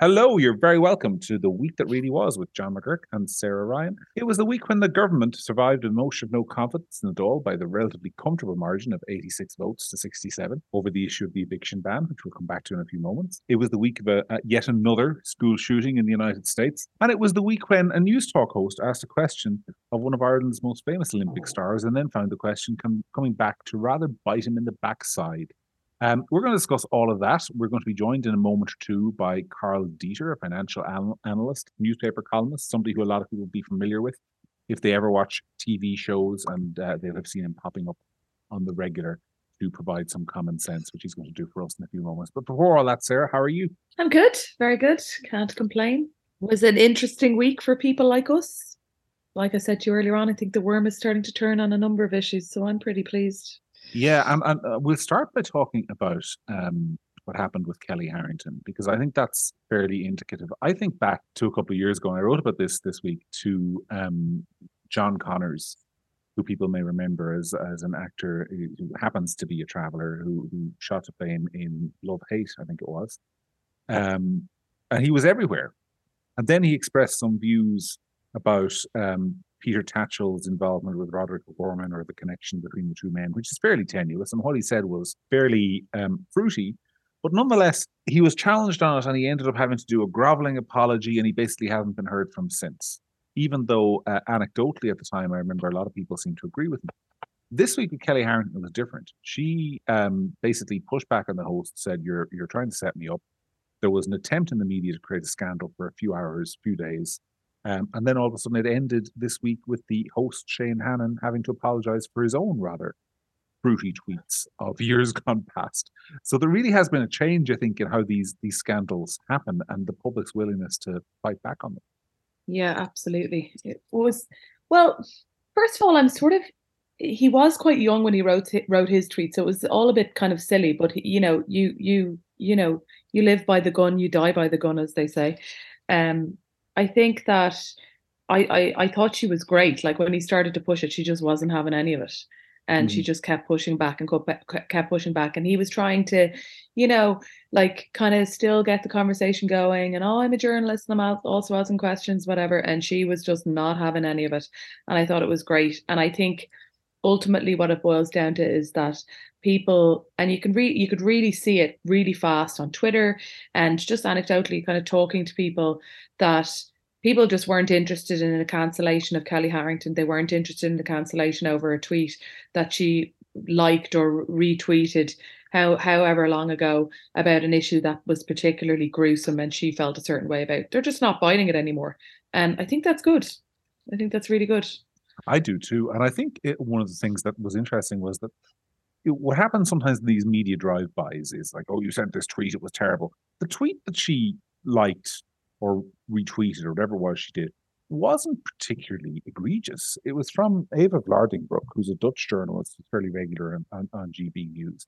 Hello, you're very welcome to The Week That Really Was with John McGurk and Sarah Ryan. It was the week when the government survived a motion of no confidence in it all by the relatively comfortable margin of 86 votes to 67 over the issue of the eviction ban, which we'll come back to in a few moments. It was the week of yet another school shooting in the United States. And it was the week when a Newstalk host asked a question of one of Ireland's most famous Olympic stars and then found the question coming back to rather bite him in the backside. We're going to discuss all of that. We're going to be joined in a moment or two by Karl Deeter, a financial analyst, newspaper columnist, somebody who a lot of people will be familiar with if they ever watch TV shows, and they'll have seen him popping up on the regular to provide some common sense, which he's going to do for us in a few moments. But before all that, Sarah, how are you? I'm good. Very good. Can't complain. It was an interesting week for people like us. Like I said to you earlier on, I think the worm is starting to turn on a number of issues, so I'm pretty pleased. Yeah, and we'll start by talking about what happened with Katie Harrington, because I think that's fairly indicative. I think back to a couple of years ago, and I wrote about this week, to John Connors, who people may remember as an actor who happens to be a traveller, who shot to fame in Love Hate, I think it was. And he was everywhere. And then he expressed some views about Peter Tatchell's involvement with Roderick Borman, or the connection between the two men, which is fairly tenuous. And what he said was fairly fruity. But nonetheless, he was challenged on it, and he ended up having to do a groveling apology, and he basically hasn't been heard from since, even though anecdotally at the time, I remember a lot of people seemed to agree with him. This week with Katie Harrington was different. She basically pushed back on the host, said, you're trying to set me up. There was an attempt in the media to create a scandal for a few hours, few days. And then all of a sudden it ended this week with the host, Shane Hannon, having to apologize for his own rather fruity tweets of years gone past. So there really has been a change, I think, in how these scandals happen and the public's willingness to fight back on them. Yeah, absolutely. It was, well, first of all, he was quite young when he wrote his tweet, so it was all a bit kind of silly, but you live by the gun, you die by the gun, as they say. I think that I thought she was great. Like, when he started to push it, she just wasn't having any of it. And she just kept pushing back and kept pushing back. And he was trying to, kind of still get the conversation going. And, I'm a journalist and I'm also asking questions, whatever. And she was just not having any of it. And I thought it was great. And I think ultimately what it boils down to is that people, and you could really see it really fast on Twitter and just anecdotally kind of talking to people, that people just weren't interested in a cancellation of Katie Harrington. They weren't interested in the cancellation over a tweet that she liked or retweeted however long ago about an issue that was particularly gruesome and she felt a certain way about. They're just not biting it anymore. And I think that's good. I think that's really good. I do too. And I think one of the things that was interesting was that what happens sometimes in these media drive-bys is like, oh, you sent this tweet, it was terrible. The tweet that she liked or retweeted or whatever it was she did wasn't particularly egregious. It was from Eva Vlardingbroek, who's a Dutch journalist who's fairly regular on GB News,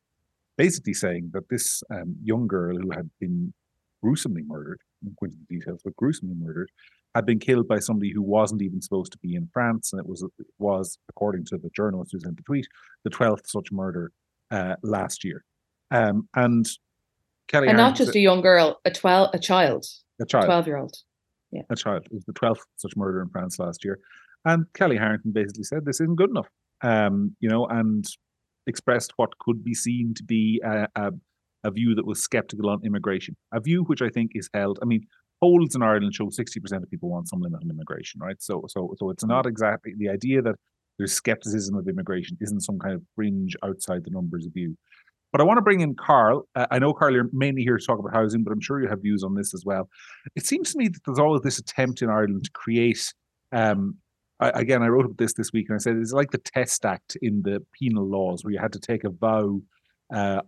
basically saying that this young girl who had been gruesomely murdered, I won't go into the details, but gruesomely murdered, had been killed by somebody who wasn't even supposed to be in France, and it was according to the journalist who sent the tweet, the 12th such murder last year. And Katie Harrington, not just a young girl, a 12-year-old. Yeah. A child. It was the 12th such murder in France last year. And Katie Harrington basically said this isn't good enough, and expressed what could be seen to be a view that was sceptical on immigration, a view which I think is held. I mean, polls in Ireland show 60% of people want some limit on immigration, right? So it's not exactly the idea that there's scepticism of immigration isn't some kind of fringe outside the numbers view. But I want to bring in Karl. I know, Karl, you're mainly here to talk about housing, but I'm sure you have views on this as well. It seems to me that there's always this attempt in Ireland to create, I wrote about this week, and I said it's like the Test Act in the penal laws, where you had to take a vow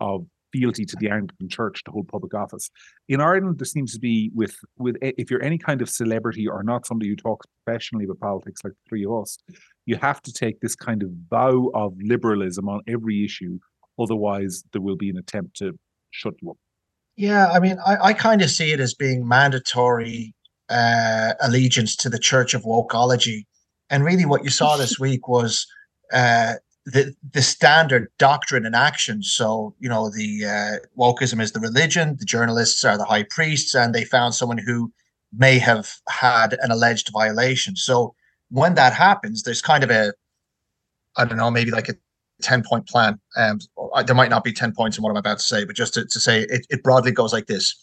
of fealty to the Anglican Church to hold public office. In Ireland, there seems to be, with if you're any kind of celebrity or not somebody who talks professionally about politics like the three of us, you have to take this kind of vow of liberalism on every issue. Otherwise, there will be an attempt to shut you up. Yeah, I mean, I kind of see it as being mandatory allegiance to the Church of Wokeology. And really what you saw this week was the standard doctrine in action. So, you know, the wokeism is the religion, the journalists are the high priests, and they found someone who may have had an alleged violation. So when that happens, there's kind of a, I don't know, maybe like a 10-point plan. There might not be 10 points in what I'm about to say, but just to say it, it broadly goes like this.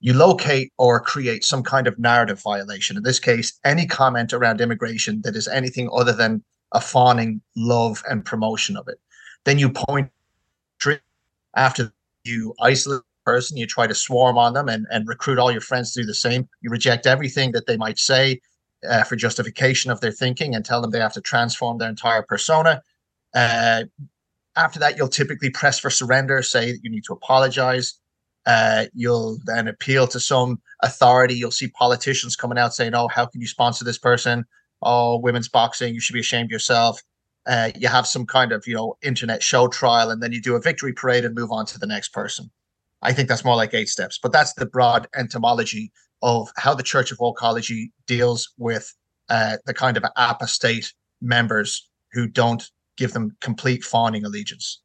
You locate or create some kind of narrative violation. In this case, any comment around immigration that is anything other than a fawning love and promotion of it. Then you point after you isolate the person, you try to swarm on them and recruit all your friends to do the same. You reject everything that they might say for justification of their thinking and tell them they have to transform their entire persona. After that, you'll typically press for surrender, say that you need to apologize. You'll then appeal to some authority. You'll see politicians coming out saying, oh, how can you sponsor this person? Oh, women's boxing, you should be ashamed of yourself. You have some kind of, you know, internet show trial, and then you do a victory parade and move on to the next person. I think that's more like 8 steps, but that's the broad etymology of how the Church of Wokeology deals with the kind of apostate members who don't give them complete fawning allegiance.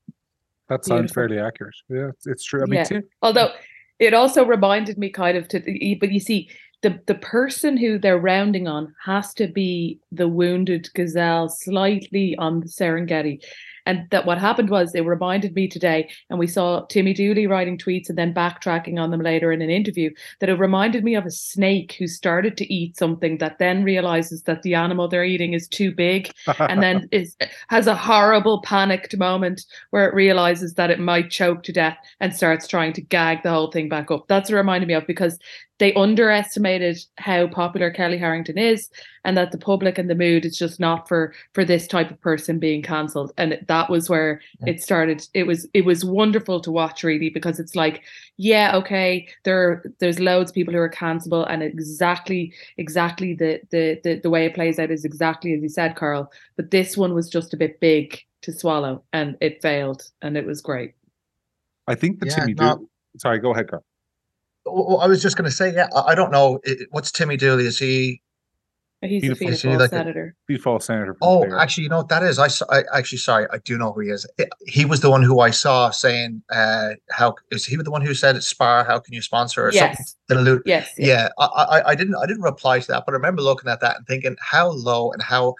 That sounds fairly accurate. Yeah, it's true. I mean, yeah. Although it also reminded me kind of but you see, the person who they're rounding on has to be the wounded gazelle slightly on the Serengeti. And that what happened was, it reminded me today, and we saw Timmy Dooley writing tweets and then backtracking on them later in an interview, that it reminded me of a snake who started to eat something that then realizes that the animal they're eating is too big and then has a horrible panicked moment where it realizes that it might choke to death and starts trying to gag the whole thing back up. That's what it reminded me of, because they underestimated how popular Kelly Harrington is, and that the public and the mood is just not for this type of person being cancelled. And that was where it started. It was wonderful to watch, really, because it's like, yeah, okay, there's loads of people who are cancelable, and exactly the way it plays out is exactly as you said, Karl. But this one was just a bit big to swallow, and it failed, and it was great. I think the Timmy Dooley. Sorry, go ahead, Karl. I was just going to say, yeah, I don't know. What's Timmy Dooley? Is he? He's a Fianna Fáil senator. Oh, actually, you know what that is? Sorry, I do know who he is. He was the one who I saw saying, "How is he the one who said at Spar, how can you sponsor?" Or something. Yes. Yes. Yeah, I didn't reply to that, but I remember looking at that and thinking how low and how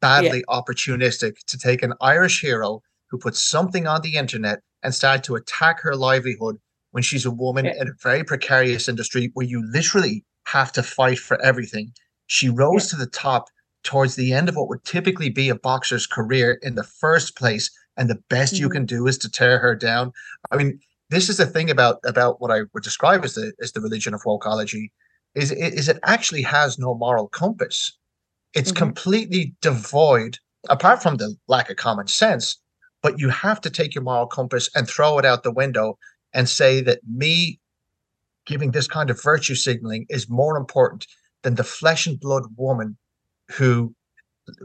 badly opportunistic to take an Irish hero who put something on the internet and started to attack her livelihood when she's a woman in a very precarious industry where you literally have to fight for everything. She rose to the top towards the end of what would typically be a boxer's career in the first place, and the best you can do is to tear her down. I mean, this is the thing about what I would describe as the religion of wokeology, is it actually has no moral compass. It's completely devoid, apart from the lack of common sense, but you have to take your moral compass and throw it out the window and say that me giving this kind of virtue signaling is more important than the flesh and blood woman who,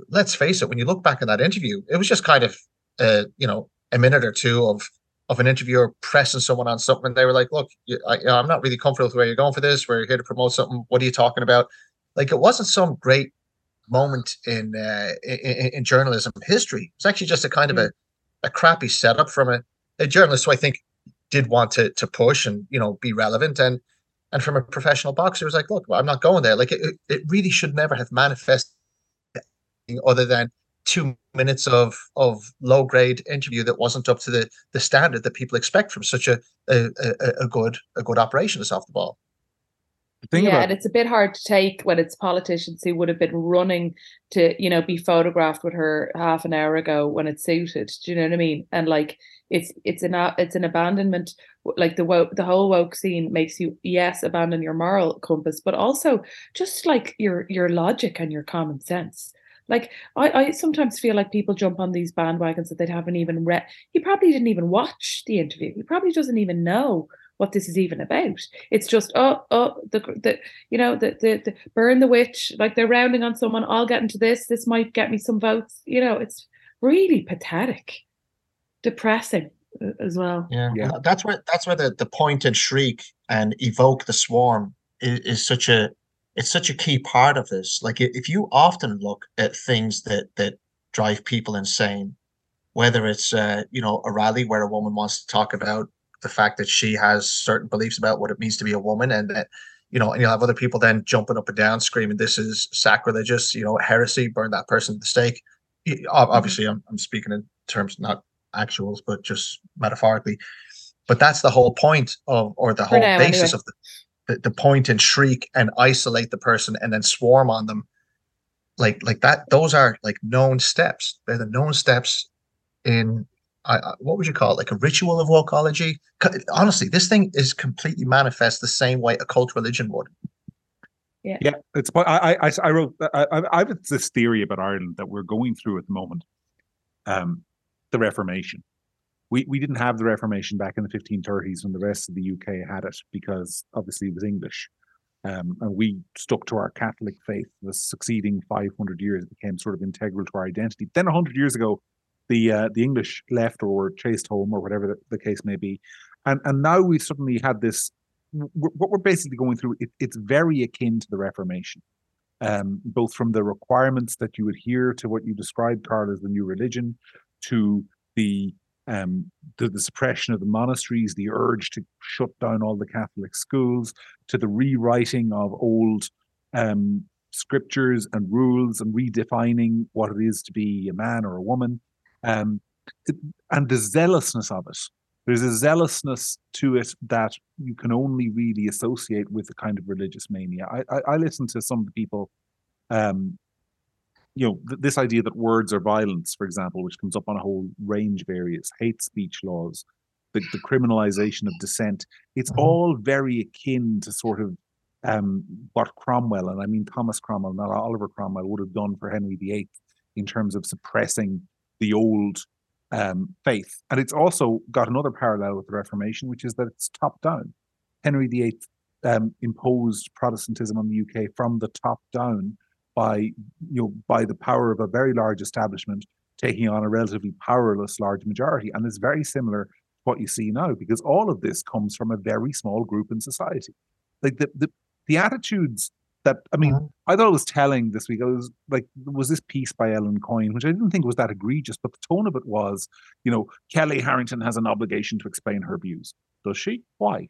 let's face it, when you look back at that interview, it was just kind of, a minute or two of an interviewer pressing someone on something. And they were like, look, I'm not really comfortable with where you're going for this. We're here to promote something. What are you talking about? Like, it wasn't some great moment in journalism history. It's actually just a kind of a crappy setup from a journalist who I think did want to push and, you know, be relevant, and from a professional boxer was like, look, well, I'm not going there. Like, it really should never have manifested anything other than 2 minutes of low grade interview that wasn't up to the standard that people expect from such a good operationist off the ball. And it's a bit hard to take when it's politicians who would have been running to, you know, be photographed with her half an hour ago when it suited. Do you know what I mean? And like, it's an abandonment. Like the whole woke scene makes you abandon your moral compass, but also just like your logic and your common sense. Like I sometimes feel like people jump on these bandwagons that they haven't even read. He probably didn't even watch the interview. He probably doesn't even know what this is even about. It's just the burn the witch, like they're rounding on someone, I'll get into this might get me some votes, you know. It's really pathetic, depressing as well. Well, that's where the point and shriek and evoke the swarm is such a key part of this. Like, if you often look at things that drive people insane, whether it's, a rally where a woman wants to talk about the fact that she has certain beliefs about what it means to be a woman, and that, and you'll have other people then jumping up and down screaming, this is sacrilegious, heresy, burn that person at the stake. Obviously, I'm speaking in terms, not actuals, but just metaphorically. But that's the whole point of, or the whole basis of the point and shriek and isolate the person and then swarm on them. Like that, those are like known steps. They're the known steps in, what would you call it? Like a ritual of wokeology? Honestly, this thing is completely manifest the same way occult religion would. Yeah. It's I wrote. I have this theory about Ireland that we're going through at the moment. The Reformation. We didn't have the Reformation back in the 1530s when the rest of the UK had it, because obviously it was English, and we stuck to our Catholic faith. The succeeding 500 years became sort of integral to our identity. Then 100 years ago, the English left or were chased home or whatever the case may be, and now we suddenly had this. What we're basically going through, it's very akin to the Reformation, both from the requirements that you adhere to what you described, Karl, as the new religion, to the suppression of the monasteries, the urge to shut down all the Catholic schools, to the rewriting of old scriptures and rules and redefining what it is to be a man or a woman, and the zealousness of it. There's a zealousness to it that you can only really associate with a kind of religious mania. I listen to some of the people, this idea that words are violence, for example, which comes up on a whole range of various hate speech laws, the criminalization of dissent. It's all very akin to sort of what Cromwell, and I mean Thomas Cromwell, not Oliver Cromwell, would have done for Henry VIII in terms of suppressing the old faith. And it's also got another parallel with the Reformation, which is that it's top down. Henry VIII imposed Protestantism on the UK from the top down by the power of a very large establishment taking on a relatively powerless large majority. And it's very similar to what you see now, because all of this comes from a very small group in society. Like the attitudes that, I mean, I thought it was telling this week. I was like, was this piece by Ellen Coyne, which I didn't think was that egregious, but the tone of it was, Katie Harrington has an obligation to explain her views. Does she? Why?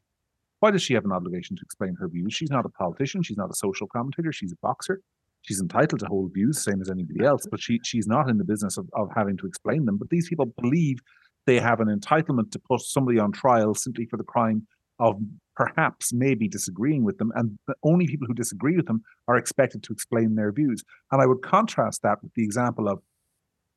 Why does she have an obligation to explain her views? She's not a politician. She's not a social commentator. She's a boxer. She's entitled to hold views, same as anybody else, but she's not in the business of having to explain them. But these people believe they have an entitlement to put somebody on trial simply for the crime of perhaps maybe disagreeing with them, and the only people who disagree with them are expected to explain their views. And I would contrast that with the example of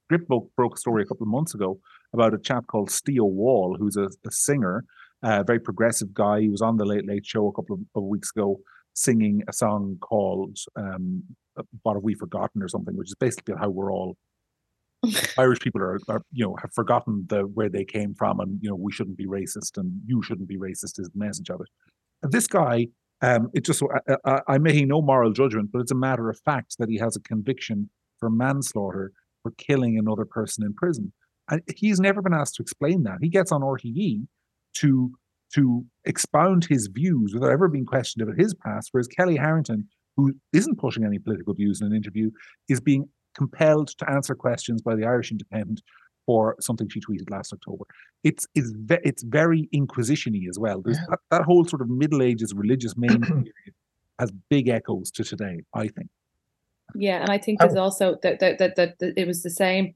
Grip broke a story a couple of months ago about a chap called Steel Wall, who's a singer, a very progressive guy. He was on the Late Late Show a couple of weeks ago singing a song called What Have We Forgotten or something, which is basically how we're all Irish people are have forgotten where they came from, and we shouldn't be racist, and you shouldn't be racist is the message of it. And this guy, I'm making no moral judgment, but it's a matter of fact that he has a conviction for manslaughter for killing another person in prison, and he's never been asked to explain that. He gets on RTE to expound his views without ever being questioned about his past, whereas Kelly Harrington, who isn't pushing any political views in an interview, is being compelled to answer questions by the Irish Independent for something she tweeted last October. It's very Inquisition-y as well. There's that whole sort of Middle Ages religious main period has big echoes to today, I think. Yeah, and I think there's also that it was the same.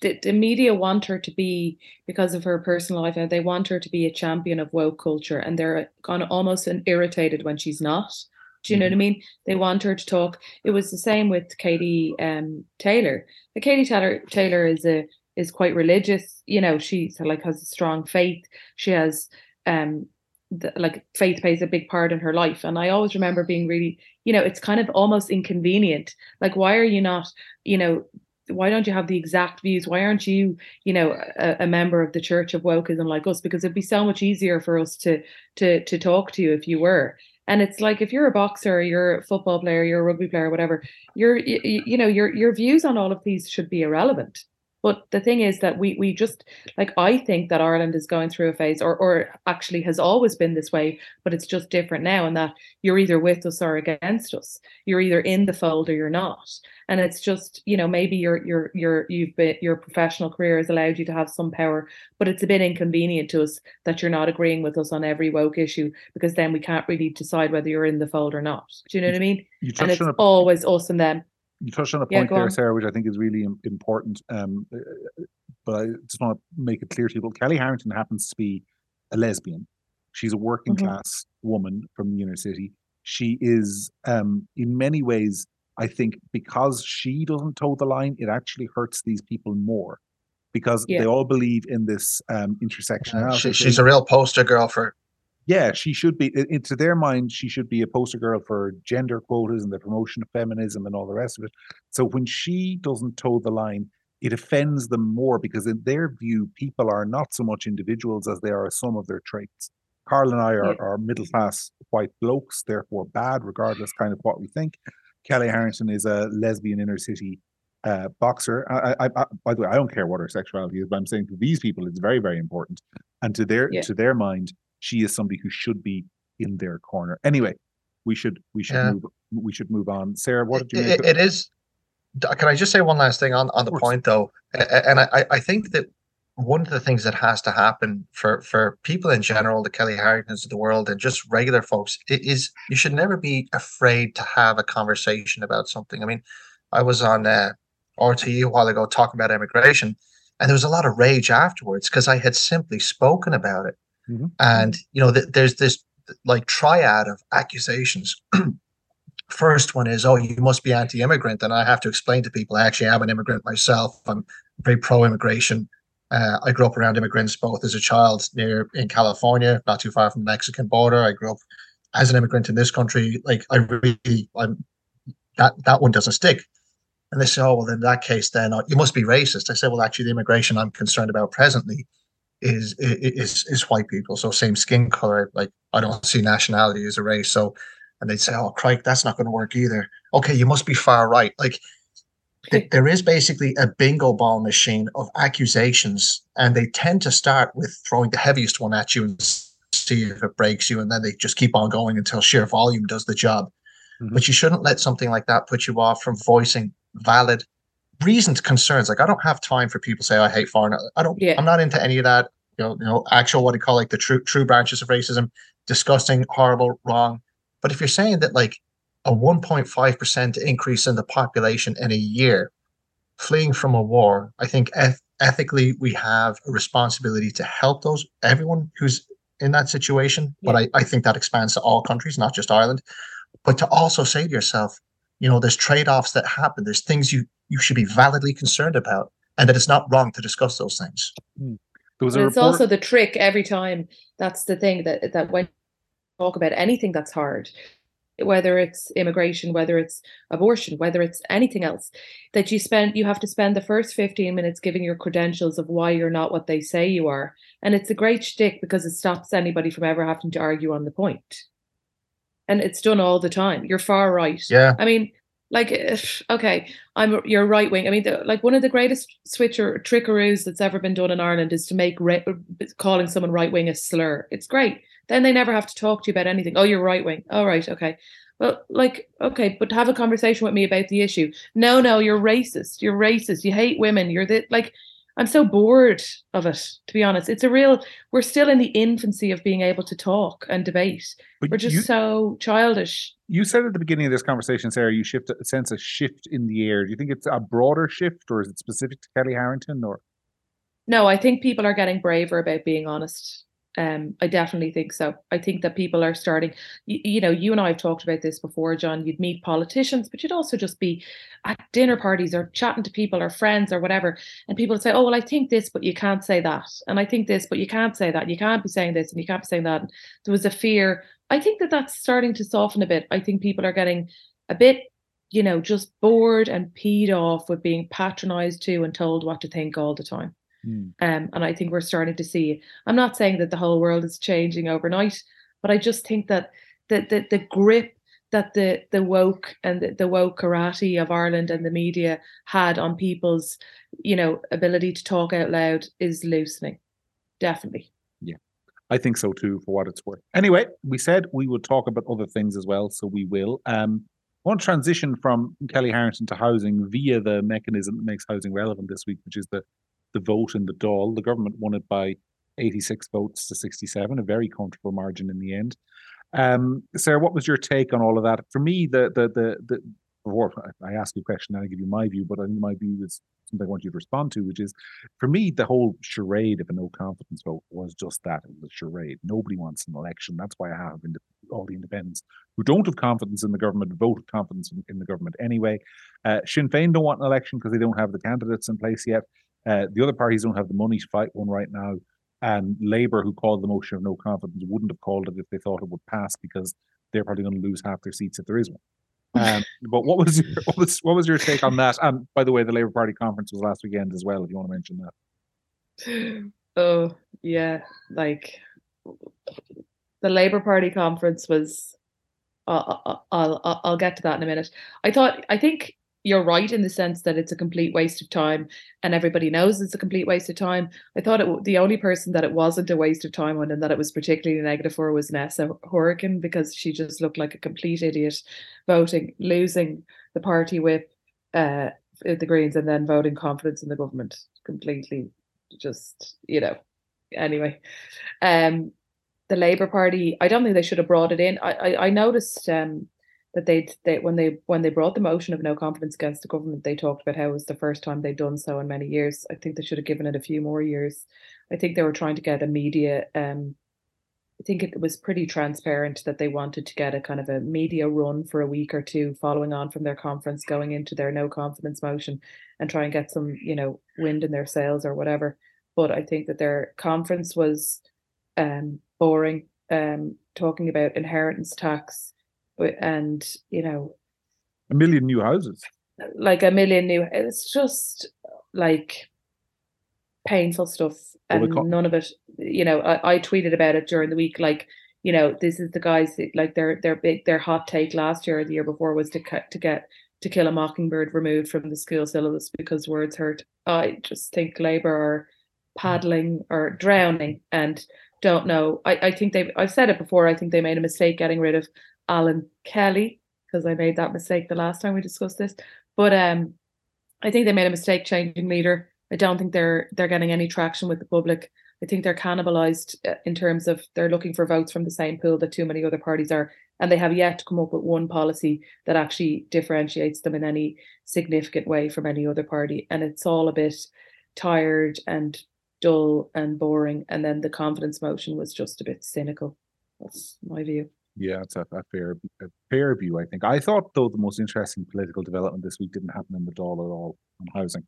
The media want her to be, because of her personal life, and they want her to be a champion of woke culture, and they're almost irritated when she's not. Do you know what I mean? They want her to talk. It was the same with Katie Taylor. But Katie Taylor is quite religious. She's like has a strong faith. She has faith plays a big part in her life. And I always remember being really, it's kind of almost inconvenient. Like, why are you not, why don't you have the exact views? Why aren't you, a member of the Church of Wokeism like us? Because it'd be so much easier for us to talk to you if you were. And it's like, if you're a boxer, you're a football player, you're a rugby player, whatever, your views on all of these should be irrelevant. But the thing is that we just, like, I think that Ireland is going through a phase, or actually has always been this way, but it's just different now, and that you're either with us or against us. You're either in the fold or you're not. And it's just, you know, maybe your professional career has allowed you to have some power, but it's a bit inconvenient to us that you're not agreeing with us on every woke issue, because then we can't really decide whether you're in the fold or not. Do you know what I mean? And it's always us and them. You touched on a point there, Sarah, which I think is really important, but I just want to make it clear to people. Katie Harrington happens to be a lesbian. She's a working-class woman from the inner city. She is, in many ways, I think, because she doesn't toe the line, it actually hurts these people more, because they all believe in this intersectionality. She's a real poster girl for... Yeah, she should be. To their mind, she should be a poster girl for gender quotas and the promotion of feminism and all the rest of it. So when she doesn't toe the line, it offends them more, because in their view, people are not so much individuals as they are a sum of their traits. Karl and I are middle-class white blokes, therefore bad, regardless kind of what we think. Katie Harrington is a lesbian inner-city boxer. I by the way, I don't care what her sexuality is, but I'm saying to these people, it's very, very important. And to their mind, she is somebody who should be in their corner. Anyway, we should move on. Sarah, what did you make of it? It is. Can I just say one last thing on the point though? And I think that one of the things that has to happen for people in general, the Katie Harringtons of the world, and just regular folks, is you should never be afraid to have a conversation about something. I mean, I was on RTE a while ago talking about immigration, and there was a lot of rage afterwards because I had simply spoken about it. Mm-hmm. And, you know, there's this like triad of accusations. First one is, oh, you must be anti-immigrant. And I have to explain to people, actually, I'm an immigrant myself. I'm very pro-immigration. I grew up around immigrants, both as a child in California, not too far from the Mexican border. I grew up as an immigrant in this country. Like, that one doesn't stick. And they say, oh, well, in that case, then you must be racist. I say, well, actually, the immigration I'm concerned about presently is white people, so same skin color. Like, I don't see nationality as a race. So, and they'd say, oh, crike, that's not going to work either. Okay, you must be far right. Like, there is basically a bingo ball machine of accusations, and they tend to start with throwing the heaviest one at you and see if it breaks you, and then they just keep on going until sheer volume does the job. Mm-hmm. But you shouldn't let something like that put you off from voicing valid reasoned concerns. Like, I don't have time for people to say I hate foreigners. I don't. Yeah. I'm not into any of that. You know, actual what I call like the true branches of racism, disgusting, horrible, wrong. But if you're saying that like a 1.5% increase in the population in a year, fleeing from a war, I think ethically we have a responsibility to help everyone who's in that situation. Yeah. But I think that expands to all countries, not just Ireland. But to also say to yourself, you know, there's trade-offs that happen. There's things you should be validly concerned about, and that it's not wrong to discuss those things. Mm. It's also the trick every time. That's the thing, that when you talk about anything that's hard, whether it's immigration, whether it's abortion, whether it's anything else, that you have to spend the first 15 minutes giving your credentials of why you're not what they say you are. And it's a great shtick because it stops anybody from ever having to argue on the point. And it's done all the time. You're far right. Yeah. I mean, like, okay, you're right wing. I mean, like, one of the greatest trickeroos that's ever been done in Ireland is to make calling someone right wing a slur. It's great. Then they never have to talk to you about anything. Oh, you're right wing. All right, okay. Well, like, okay, but have a conversation with me about the issue. No, you're racist. You're racist. You hate women. Like, I'm so bored of it, to be honest. We're still in the infancy of being able to talk and debate. But we're just so childish. You said at the beginning of this conversation, Sarah, you sense a shift in the air. Do you think it's a broader shift, or is it specific to Katie Harrington? Or no, I think people are getting braver about being honest. I definitely think so. I think that people are starting, you know, you and I have talked about this before, John, you'd meet politicians, but you'd also just be at dinner parties or chatting to people or friends or whatever. And people would say, oh, well, I think this, but you can't say that. And I think this, but you can't say that. You can't be saying this and you can't be saying that. And there was a fear. I think that's starting to soften a bit. I think people are getting a bit, you know, just bored and peed off with being patronized to and told what to think all the time. Mm. And I think we're starting to see, I'm not saying that the whole world is changing overnight, but I just think that the grip that the woke and the woke karate of Ireland and the media had on people's, you know, ability to talk out loud is loosening. Definitely. Yeah, I think so too, for what it's worth. Anyway, we said we would talk about other things as well, so we will. I want to transition from Kelly Harrington to housing via the mechanism that makes housing relevant this week, which is the vote in the Dáil. The government won it by 86 votes to 67, a very comfortable margin in the end. Sarah, what was your take on all of that? For me, I ask you a question and I give you my view, but I think my view is something I want you to respond to, which is, for me, the whole charade of a no confidence vote was just that. It was a charade. Nobody wants an election. That's why I have all the independents who don't have confidence in the government vote confidence in the government anyway. Sinn Féin don't want an election because they don't have the candidates in place yet. The other parties don't have the money to fight one right now. And Labour, who called the motion of no confidence, wouldn't have called it if they thought it would pass, because they're probably going to lose half their seats if there is one. But what was your take on that? And by the way, the Labour Party conference was last weekend as well, if you want to mention that. Oh yeah, like the Labour Party conference was. I'll get to that in a minute. I think you're right in the sense that it's a complete waste of time, and everybody knows it's a complete waste of time. I thought the only person that it wasn't a waste of time on, and that it was particularly negative for, was Nessa Horgan, because she just looked like a complete idiot voting, losing the party whip, the Greens, and then voting confidence in the government. Completely just, you know, anyway. The Labour Party, I don't think they should have brought it in. I noticed... that when they brought the motion of no confidence against the government, they talked about how it was the first time they'd done so in many years. I think they should have given it a few more years. I think they were trying to get a media, I think it was pretty transparent that they wanted to get a kind of a media run for a week or two following on from their conference, going into their no confidence motion, and try and get some, you know, wind in their sails or whatever. But I think that their conference was boring, talking about inheritance tax, and, you know, a million new houses, it's just like painful stuff, and none of it, you know. I tweeted about it during the week, like, you know, this is the guys that, like, their hot take last year or the year before was to get To Kill a Mockingbird removed from the school syllabus because words hurt. I just think Labour are paddling or drowning and don't know. I think I've said it before, I think they made a mistake getting rid of Alan Kelly, because I made that mistake the last time we discussed this. But I think they made a mistake changing leader. I don't think they're getting any traction with the public. I think they're cannibalized in terms of they're looking for votes from the same pool that too many other parties are, and they have yet to come up with one policy that actually differentiates them in any significant way from any other party. And it's all a bit tired and dull and boring. And then the confidence motion was just a bit cynical. That's my view. Yeah, it's a fair view, I think. I thought, though, the most interesting political development this week didn't happen in the Dáil at all on housing.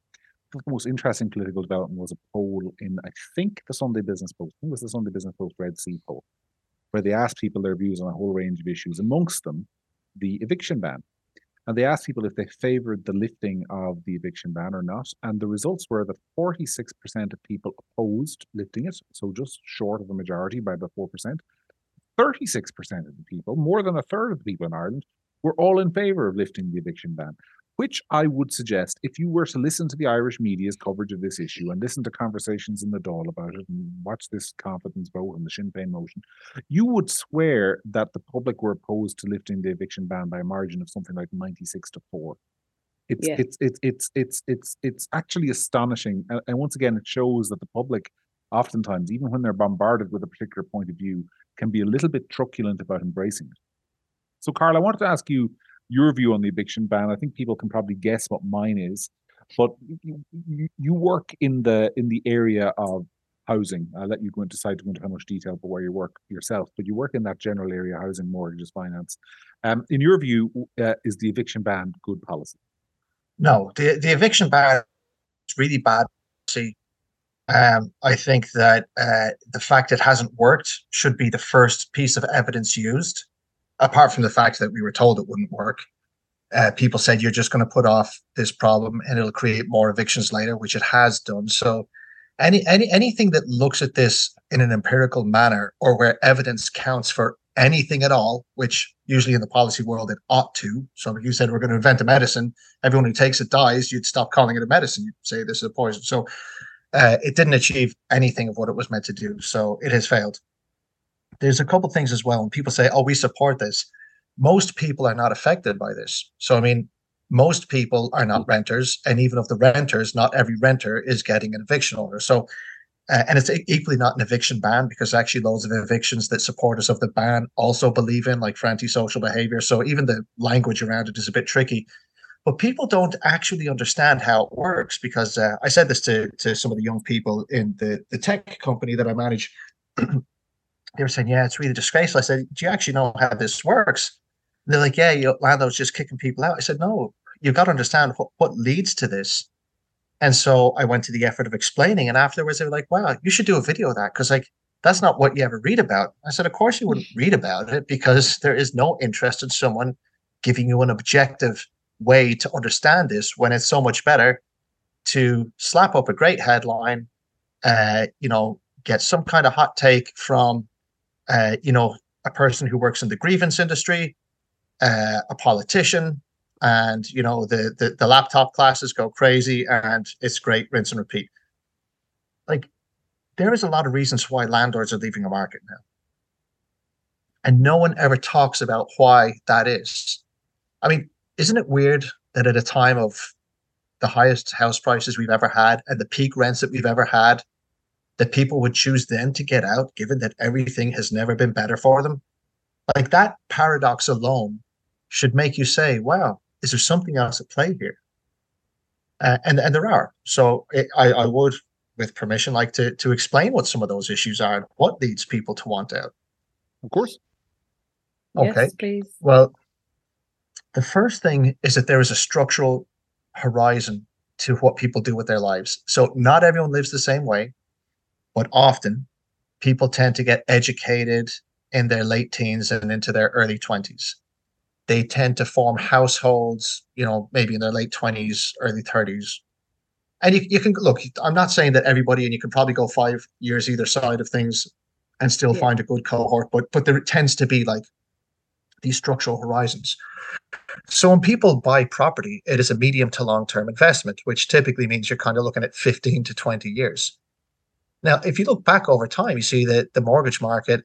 The most interesting political development was a poll in, I think, the Sunday Business Post. I think it was the Sunday Business Post Red Sea poll, where they asked people their views on a whole range of issues, amongst them the eviction ban. And they asked people if they favoured the lifting of the eviction ban or not. And the results were that 46% of people opposed lifting it, so just short of a majority by about 4%. 36% of the people, more than a third of the people in Ireland, were all in favour of lifting the eviction ban, which I would suggest, if you were to listen to the Irish media's coverage of this issue and listen to conversations in the Dáil about it and watch this confidence vote and the Sinn Féin motion, you would swear that the public were opposed to lifting the eviction ban by a margin of something like 96-4. It's actually astonishing. And once again, it shows that the public, oftentimes, even when they're bombarded with a particular point of view, can be a little bit truculent about embracing it. So, Karl, I wanted to ask you your view on the eviction ban. I think people can probably guess what mine is, but you work in the area of housing. I'll let you go and decide to go into how much detail for where you work yourself, but you work in that general area, housing, mortgages, finance. In your view, is the eviction ban good policy? No, the eviction ban is really bad policy. I think that the fact it hasn't worked should be the first piece of evidence used, apart from the fact that we were told it wouldn't work. People said, you're just going to put off this problem and it'll create more evictions later, which it has done. So anything that looks at this in an empirical manner, or where evidence counts for anything at all, which usually in the policy world it ought to. So if you said we're going to invent a medicine, everyone who takes it dies, you'd stop calling it a medicine. You'd say this is a poison. So it didn't achieve anything of what it was meant to do. So it has failed. There's a couple of things as well. And people say, oh, we support this. Most people are not affected by this. So, I mean, most people are not renters. And even of the renters, not every renter is getting an eviction order. So, and it's equally not an eviction ban, because actually loads of evictions that supporters of the ban also believe in, like for antisocial behavior. So even the language around it is a bit tricky. But people don't actually understand how it works, because I said this to some of the young people in the tech company that I manage. They were saying, yeah, it's really disgraceful. I said, do you actually know how this works? And they're like, yeah, your landlord's just kicking people out. I said, no, you've got to understand what leads to this. And so I went to the effort of explaining. And afterwards, they were like, wow, you should do a video of that, because like that's not what you ever read about. I said, of course you wouldn't read about it, because there is no interest in someone giving you an objective way to understand this, when it's so much better to slap up a great headline, get some kind of hot take from a person who works in the grievance industry, a politician, and the laptop classes go crazy, and it's great, rinse and repeat. Like, there is a lot of reasons why landlords are leaving a market now, and no one ever talks about why that is. I mean, isn't it weird that at a time of the highest house prices we've ever had and the peak rents that we've ever had, that people would choose then to get out, given that everything has never been better for them? Like, that paradox alone should make you say, wow, is there something else at play here? And there are. So I would, with permission, like to explain what some of those issues are and what leads people to want out. Of course. Okay. Yes, please. Well, the first thing is that there is a structural horizon to what people do with their lives. So not everyone lives the same way, but often people tend to get educated in their late teens and into their early 20s. They tend to form households, maybe in their late 20s, early 30s. And you can look, I'm not saying that everybody, and you can probably go 5 years either side of things and still find a good cohort, but there tends to be like these structural horizons. So when people buy property, it is a medium to long-term investment, which typically means you're kind of looking at 15 to 20 years. Now, if you look back over time, you see that the mortgage market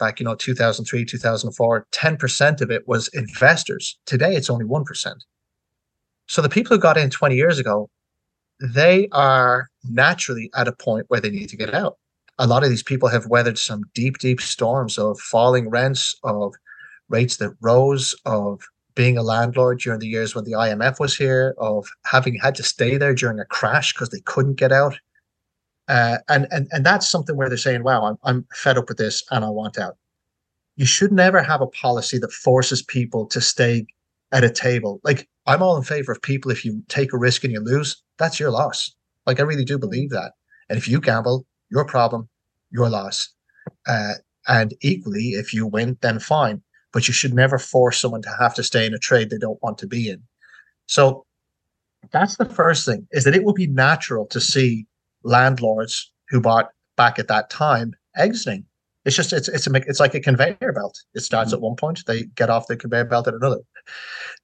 back, 2003, 2004, 10% of it was investors. Today, it's only 1%. So the people who got in 20 years ago, they are naturally at a point where they need to get out. A lot of these people have weathered some deep, deep storms of falling rents, of rates that rose, of being a landlord during the years when the IMF was here, of having had to stay there during a crash because they couldn't get out. And that's something where they're saying, wow, I'm fed up with this and I want out. You should never have a policy that forces people to stay at a table. Like, I'm all in favor of people, if you take a risk and you lose, that's your loss. Like, I really do believe that. And if you gamble, your problem, your loss. And equally, if you win, then fine. But you should never force someone to have to stay in a trade they don't want to be in. So that's the first thing, is that it would be natural to see landlords who bought back at that time exiting. It's just, it's like a conveyor belt. It starts at one point, they get off the conveyor belt at another.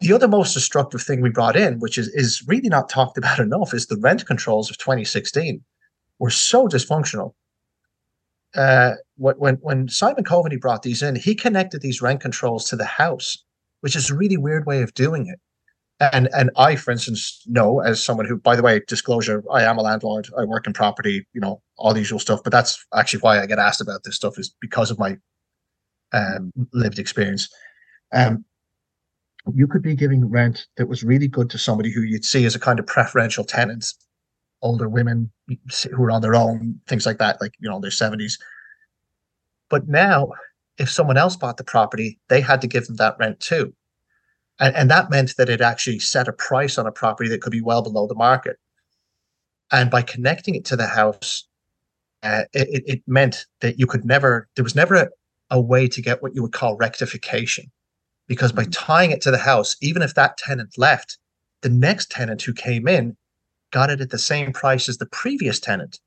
The other most destructive thing we brought in, which is really not talked about enough, is the rent controls of 2016 were so dysfunctional. When Simon Coveney brought these in, he connected these rent controls to the house, which is a really weird way of doing it. And I, for instance, know, as someone who, by the way, disclosure, I am a landlord, I work in property, all the usual stuff, but that's actually why I get asked about this stuff, is because of my lived experience. You could be giving rent that was really good to somebody who you'd see as a kind of preferential tenant, older women who are on their own, things like that, like, their 70s. But now, if someone else bought the property, they had to give them that rent too. And that meant that it actually set a price on a property that could be well below the market. And by connecting it to the house, it meant that you could never, there was never a way to get what you would call rectification. Because by tying it to the house, even if that tenant left, the next tenant who came in got it at the same price as the previous tenant.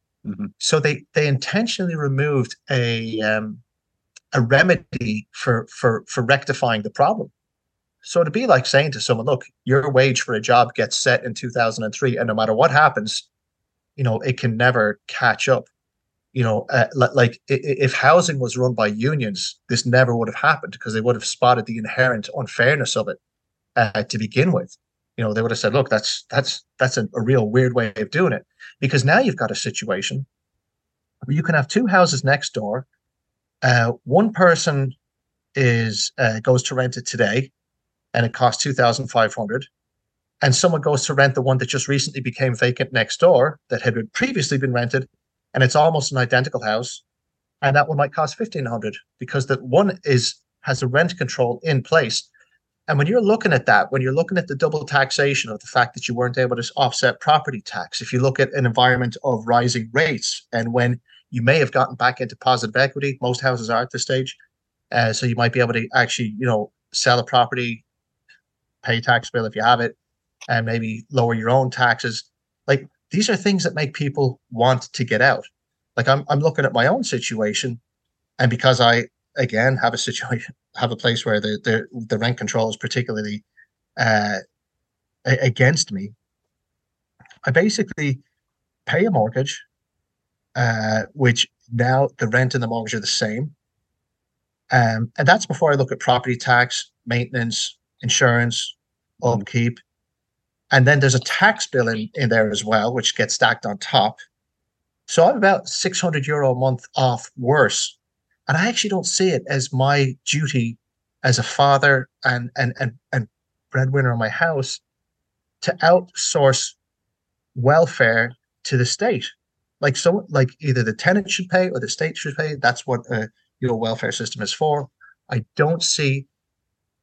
So they intentionally removed a remedy for rectifying the problem. So it'd be like saying to someone, look, your wage for a job gets set in 2003, and no matter what happens, you know, it can never catch up. You know, like if housing was run by unions, this never would have happened, because they would have spotted the inherent unfairness of it to begin with. You know, they would have said, look, that's a real weird way of doing it, because now you've got a situation where you can have two houses next door. One person is goes to rent it today, and it costs $2,500, and someone goes to rent the one that just recently became vacant next door that had previously been rented, and it's almost an identical house, and that one might cost $1,500 because that one has a rent control in place. And when you're looking at that, when you're looking at the double taxation of the fact that you weren't able to offset property tax, if you look at an environment of rising rates and when you may have gotten back into positive equity, most houses are at this stage, so you might be able to actually, you know, sell a property, pay tax bill if you have it, and maybe lower your own taxes. Like, these are things that make people want to get out. Like, I'm looking at my own situation, and because I again have a situation, have a place where the rent control is particularly against me, I basically pay a mortgage, which now the rent and the mortgage are the same, and that's before I look at property tax, maintenance, insurance, upkeep. And then there's a tax bill in there as well, which gets stacked on top. So I'm about €600 a month off worse. And I actually don't see it as my duty as a father and breadwinner in my house to outsource welfare to the state. Like, so, like, either the tenant should pay or the state should pay. That's what your welfare system is for. I don't see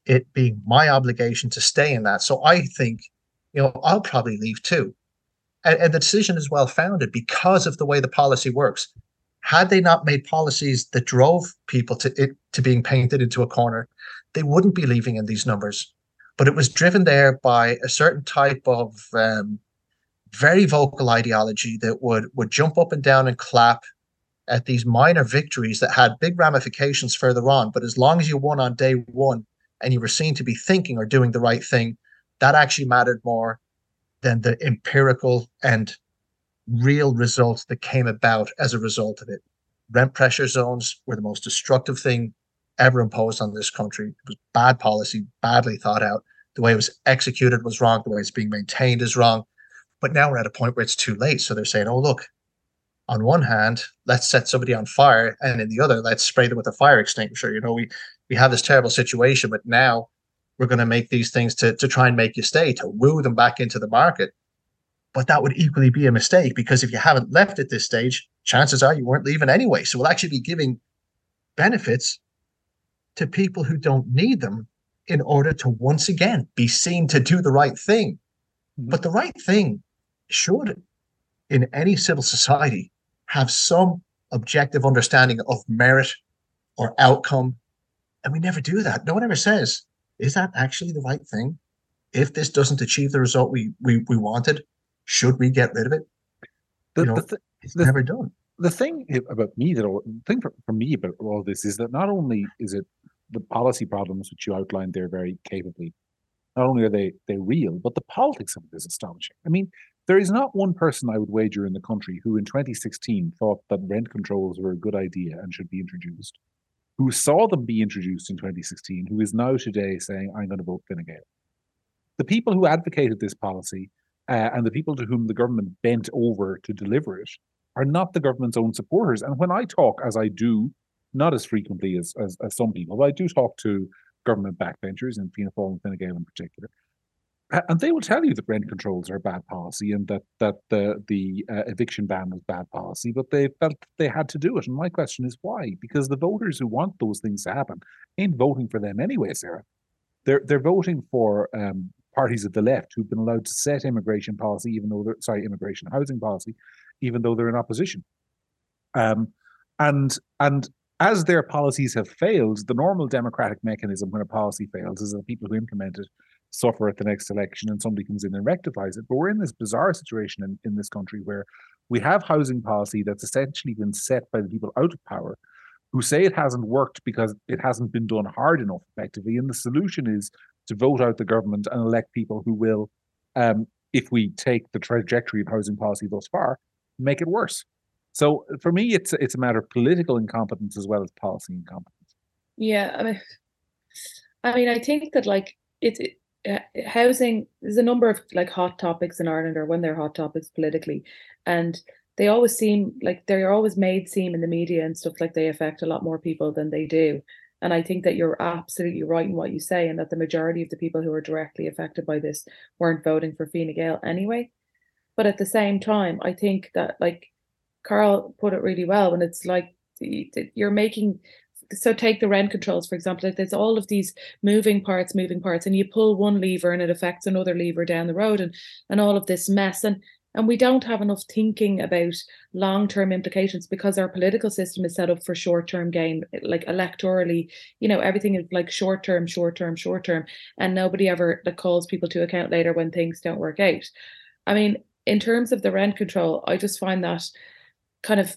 it being my obligation to stay in that. So I think, you know, I'll probably leave too. And the decision is well-founded because of the way the policy works. Had they not made policies that drove people to being painted into a corner, they wouldn't be leaving in these numbers. But it was driven there by a certain type of very vocal ideology that would jump up and down and clap at these minor victories that had big ramifications further on. But as long as you won on day one and you were seen to be thinking or doing the right thing, that actually mattered more than the empirical and real results that came about as a result of it. Rent pressure zones were the most destructive thing ever imposed on this country. It was bad policy, badly thought out. The way it was executed was wrong. The way it's being maintained is wrong. But now we're at a point where it's too late. So they're saying, oh, look, on one hand, let's set somebody on fire, and in the other, let's spray them with a fire extinguisher. You know, we have this terrible situation, but now we're going to make these things to try and make you stay, to woo them back into the market. But that would equally be a mistake, because if you haven't left at this stage, chances are you weren't leaving anyway. So we'll actually be giving benefits to people who don't need them in order to once again be seen to do the right thing. But the right thing should, in any civil society, have some objective understanding of merit or outcome. And we never do that. No one ever says, is that actually the right thing? If this doesn't achieve the result we wanted, should we get rid of it? It's never done. The thing for me about all this is that not only is it the policy problems which you outlined there very capably, not only are they real, but the politics of it is astonishing. I mean, there is not one person I would wager in the country who in 2016 thought that rent controls were a good idea and should be introduced, who saw them be introduced in 2016, who is now today saying, I'm going to vote Fine Gael. The people who advocated this policy and the people to whom the government bent over to deliver it are not the government's own supporters. And when I talk, as I do, not as frequently as some people, but I do talk to government backbenchers, in Fianna Fáil and Fine Gael in particular, and they will tell you that rent controls are bad policy and that the eviction ban was bad policy, but they felt they had to do it. And my question is why? Because the voters who want those things to happen ain't voting for them anyway, Sarah. They're voting for parties of the left who've been allowed to set immigration policy, even though immigration housing policy, even though they're in opposition. And as their policies have failed, the normal democratic mechanism when a policy fails is that the people who implement it suffer at the next election and somebody comes in and rectifies it. But we're in this bizarre situation in this country where we have housing policy that's essentially been set by the people out of power, who say it hasn't worked because it hasn't been done hard enough effectively. And the solution is to vote out the government and elect people who will, if we take the trajectory of housing policy thus far, make it worse. So for me, it's a matter of political incompetence as well as policy incompetence. Yeah, I mean, I think that like housing, there's a number of like hot topics in Ireland, or when they're hot topics politically, and they always seem like they're always made seem in the media and stuff like they affect a lot more people than they do. And I think that you're absolutely right in what you say, and that the majority of the people who are directly affected by this weren't voting for Fine Gael anyway. But at the same time, I think that, like Karl put it really well, when it's like you're making, so take the rent controls, for example, there's all of these moving parts, and you pull one lever and it affects another lever down the road, and all of this mess. And we don't have enough thinking about long-term implications because our political system is set up for short-term gain, like electorally, you know, everything is like short-term, and nobody ever calls people to account later when things don't work out. I mean, in terms of the rent control, I just find that kind of,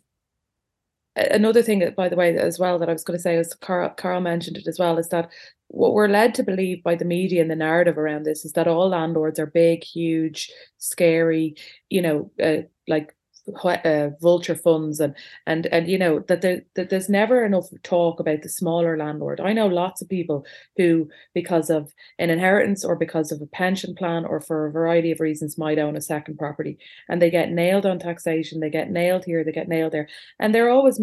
another thing that, by the way, as well, that I was going to say, is Karl mentioned it as well, is that what we're led to believe by the media and the narrative around this is that all landlords are big, huge, scary, you know, vulture funds, and you know, that there's never enough talk about the smaller landlord. I know lots of people who, because of an inheritance or because of a pension plan or for a variety of reasons, might own a second property, and they get nailed on taxation, they get nailed here, they get nailed there, and they're always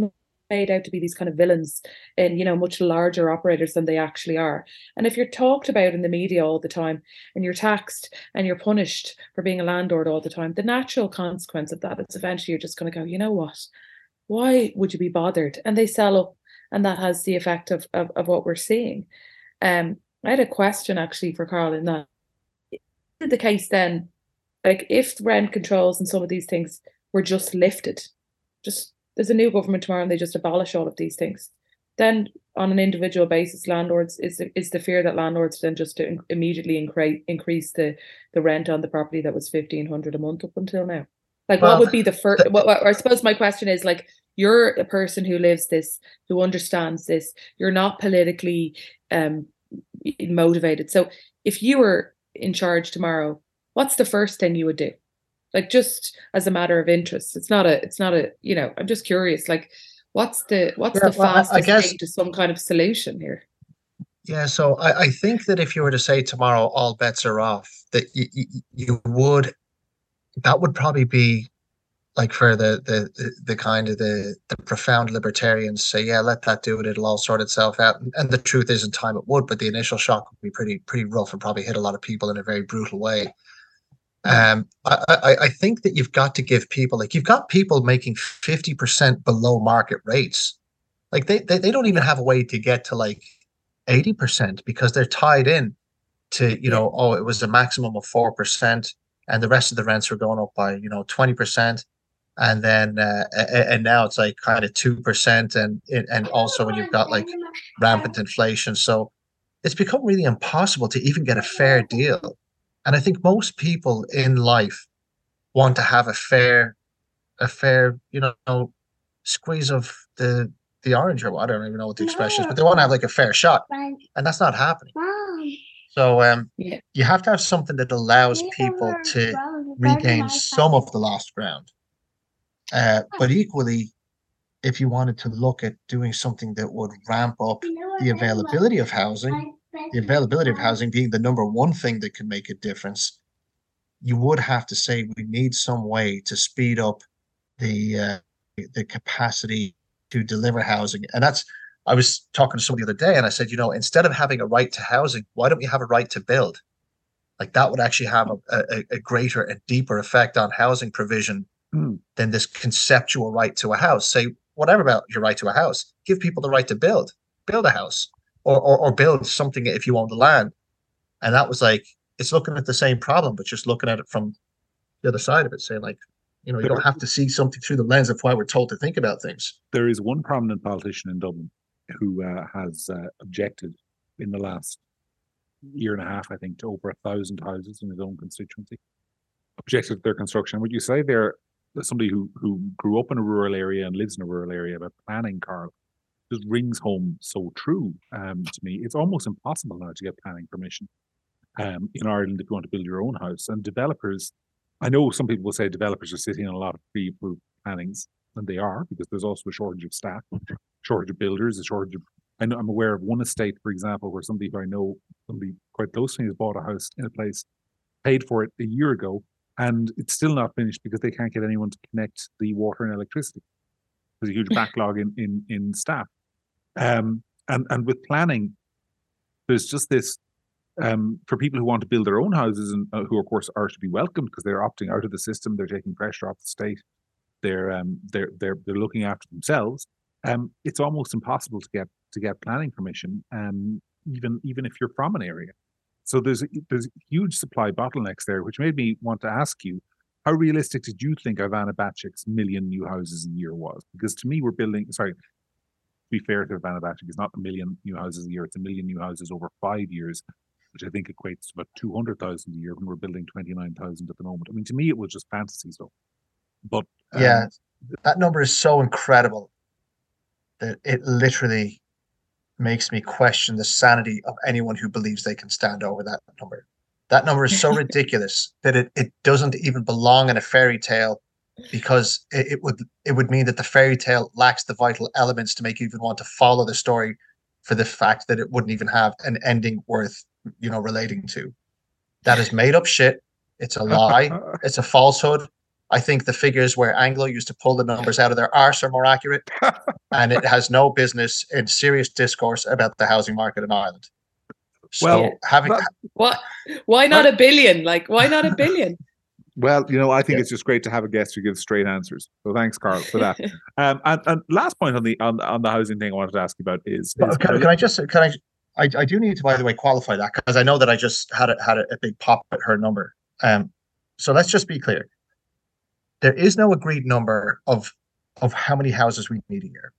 made out to be these kind of villains, and, you know, much larger operators than they actually are. And if you're talked about in the media all the time, and you're taxed and you're punished for being a landlord all the time, the natural consequence of that is eventually you're just going to go, you know what, why would you be bothered? And they sell up, and that has the effect of what we're seeing. I had a question actually for Karl in that. Is it the case then, like, if rent controls and some of these things were just lifted, just there's a new government tomorrow and they just abolish all of these things, then on an individual basis, landlords, is the fear that landlords then just immediately increase the rent on the property that was 1,500 a month up until now? Like, well, what would be the first? What I suppose my question is, like, you're a person who lives this, who understands this. You're not politically motivated. So if you were in charge tomorrow, what's the first thing you would do? Like, just as a matter of interest, it's not a, you know, I'm just curious, like, what's the fastest thing to some kind of solution here? Yeah. So I think that if you were to say tomorrow, all bets are off, that you would, that would probably be like for the kind of the profound libertarians say, yeah, let that do it. It'll all sort itself out. And the truth is in time it would, but the initial shock would be pretty rough and probably hit a lot of people in a very brutal way. I think that you've got to give people, like, you've got people making 50% below market rates. Like they don't even have a way to get to like 80% because they're tied in to, you know, oh, it was a maximum of 4% and the rest of the rents were going up by, you know, 20%. And then, and now it's like kind of 2%. And also when you've got like rampant inflation. So it's become really impossible to even get a fair deal. And I think most people in life want to have a fair, you know, squeeze of the orange, or what, I don't even know what the expression is, but they want to have like a fair shot, and that's not happening. So you have to have something that allows people to regain some of the lost ground. But equally, if you wanted to look at doing something that would ramp up the availability of housing, the availability of housing being the number one thing that could make a difference, you would have to say we need some way to speed up the capacity to deliver housing. And that's, I was talking to somebody the other day and I said, you know, instead of having a right to housing, why don't we have a right to build? Like that would actually have a greater and deeper effect on housing provision than this conceptual right to a house. Say, whatever about your right to a house, give people the right to build a house. Or build something if you own the land. And that was like, it's looking at the same problem, but just looking at it from the other side of it, saying like, you know, you don't have to see something through the lens of why we're told to think about things. There is one prominent politician in Dublin who has objected in the last year and a half, I think, to over 1,000 houses in his own constituency, objected to their construction. Would you say they're somebody who grew up in a rural area and lives in a rural area about planning, Karl? just rings home so true to me. It's almost impossible now to get planning permission in Ireland if you want to build your own house. And developers, I know some people will say developers are sitting on a lot of pre-approved plannings, and they are, because there's also a shortage of staff, a shortage of builders, a shortage of... I know, I'm aware of one estate, for example, where somebody who I know, somebody quite close to me, has bought a house in a place, paid for it a year ago, and it's still not finished because they can't get anyone to connect the water and electricity. There's a huge backlog in staff. And with planning, there's just this, for people who want to build their own houses and who, of course, are to be welcomed because they're opting out of the system, they're taking pressure off the state, they're looking after themselves. It's almost impossible to get planning permission, even if you're from an area. So there's huge supply bottlenecks there, which made me want to ask you, how realistic did you think Ivana Bacik's 1 million new houses a year was? Because to me, to be fair to Ivana Bacik, it's not 1 million new houses a year, it's 1 million new houses over 5 years, which I think equates to about 200,000 a year when we're building 29,000 at the moment. I mean, to me, it was just fantasy stuff. But yeah, that number is so incredible that it literally makes me question the sanity of anyone who believes they can stand over that number. That number is so ridiculous that it doesn't even belong in a fairy tale, because it would mean that the fairy tale lacks the vital elements to make you even want to follow the story, for the fact that it wouldn't even have an ending worth, relating to. That is made up shit. It's a lie. It's a falsehood. I think the figures where Anglo used to pull the numbers out of their arse are more accurate, and it has no business in serious discourse about the housing market in Ireland. So why not a billion? Like, why not a billion? Well, I think it's just great to have a guest who gives straight answers. So thanks, Karl, for that. And last point on the housing thing I wanted to ask you about is I do need to, by the way, qualify that, because I know that I just had a big pop at her number. So let's just be clear. There is no agreed number of how many houses we need a year,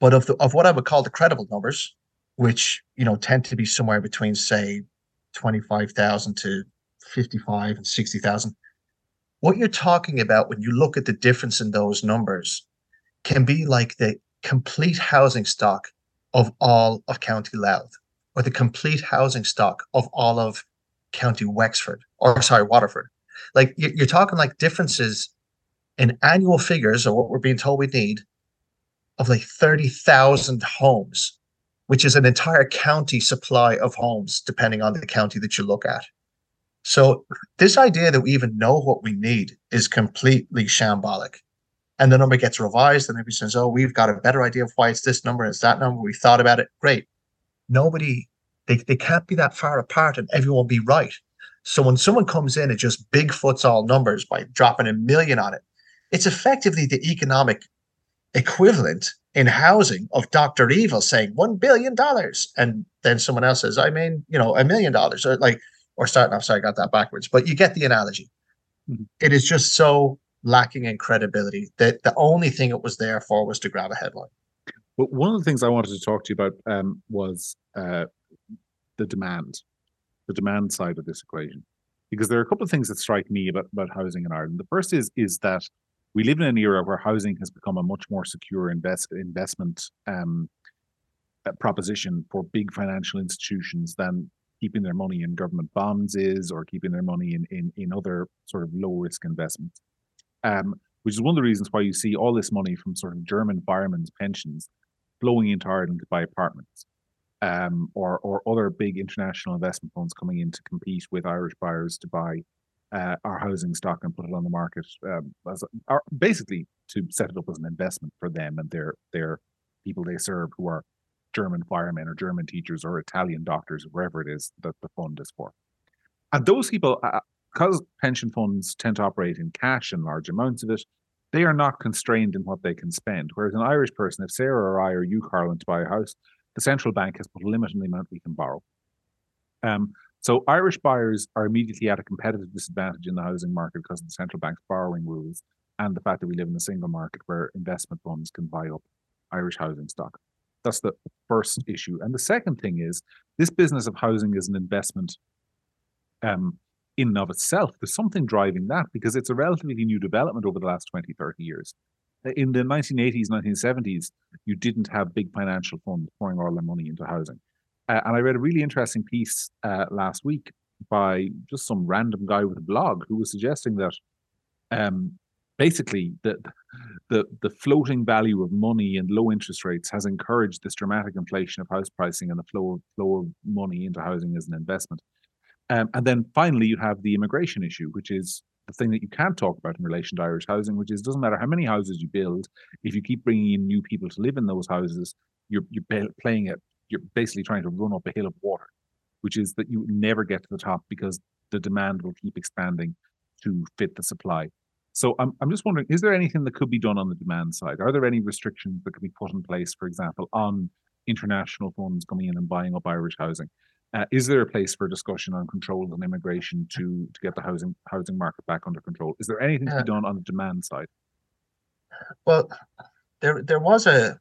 but of what I would call the credible numbers, which tend to be somewhere between, say, 25,000 to 55 and 60,000. What you're talking about when you look at the difference in those numbers can be like the complete housing stock of all of County Louth, or the complete housing stock of all of County Wexford, Waterford. Like, you're talking like differences in annual figures, or what we're being told we need, of like 30,000 homes, which is an entire county supply of homes, depending on the county that you look at. So this idea that we even know what we need is completely shambolic. And the number gets revised, and everybody says, oh, we've got a better idea of why it's this number, it's that number, we thought about it. Great. Nobody, they can't be that far apart and everyone will be right. So when someone comes in and just bigfoots all numbers by dropping 1 million on it, it's effectively the economic equivalent in housing of Dr. Evil saying $1 billion. And then someone else says, I mean, $1 million, I got that backwards, but you get the analogy. Mm-hmm. It is just so lacking in credibility that the only thing it was there for was to grab a headline. Well, one of the things I wanted to talk to you about was the demand side of this equation, because there are a couple of things that strike me about housing in Ireland. The first is that we live in an era where housing has become a much more secure investment proposition for big financial institutions than keeping their money in government bonds is, or keeping their money in other sort of low-risk investments, which is one of the reasons why you see all this money from sort of German firemen's pensions flowing into Ireland to buy apartments. Or other big international investment funds coming in to compete with Irish buyers to buy our housing stock and put it on the market, basically to set it up as an investment for them and their people they serve, who are German firemen or German teachers or Italian doctors, wherever it is that the fund is for. And those people, because pension funds tend to operate in cash and large amounts of it, they are not constrained in what they can spend. Whereas an Irish person, if Sarah or I or you, Karl, want to buy a house, the central bank has put a limit on the amount we can borrow. So Irish buyers are immediately at a competitive disadvantage in the housing market because of the central bank's borrowing rules and the fact that we live in a single market where investment funds can buy up Irish housing stock. That's the first issue. And the second thing is, this business of housing is an investment in and of itself. There's something driving that, because it's a relatively new development over the last 20, 30 years. in the 1980s, 1970s, you didn't have big financial funds pouring all their money into housing. And I read a really interesting piece last week by just some random guy with a blog who was suggesting that basically the floating value of money and low interest rates has encouraged this dramatic inflation of house pricing and the flow of money into housing as an investment. And then finally, you have the immigration issue, which is the thing that you can't talk about in relation to Irish housing, which is, doesn't matter how many houses you build, if you keep bringing in new people to live in those houses, you're basically trying to run up a hill of water, which is that you never get to the top because the demand will keep expanding to fit the supply. So I'm just wondering, is there anything that could be done on the demand side? Are there any restrictions that could be put in place, for example, on international funds coming in and buying up Irish housing? Is there a place for discussion on controls and immigration to get the housing market back under control? Is there anything to be done on the demand side? Well, there was a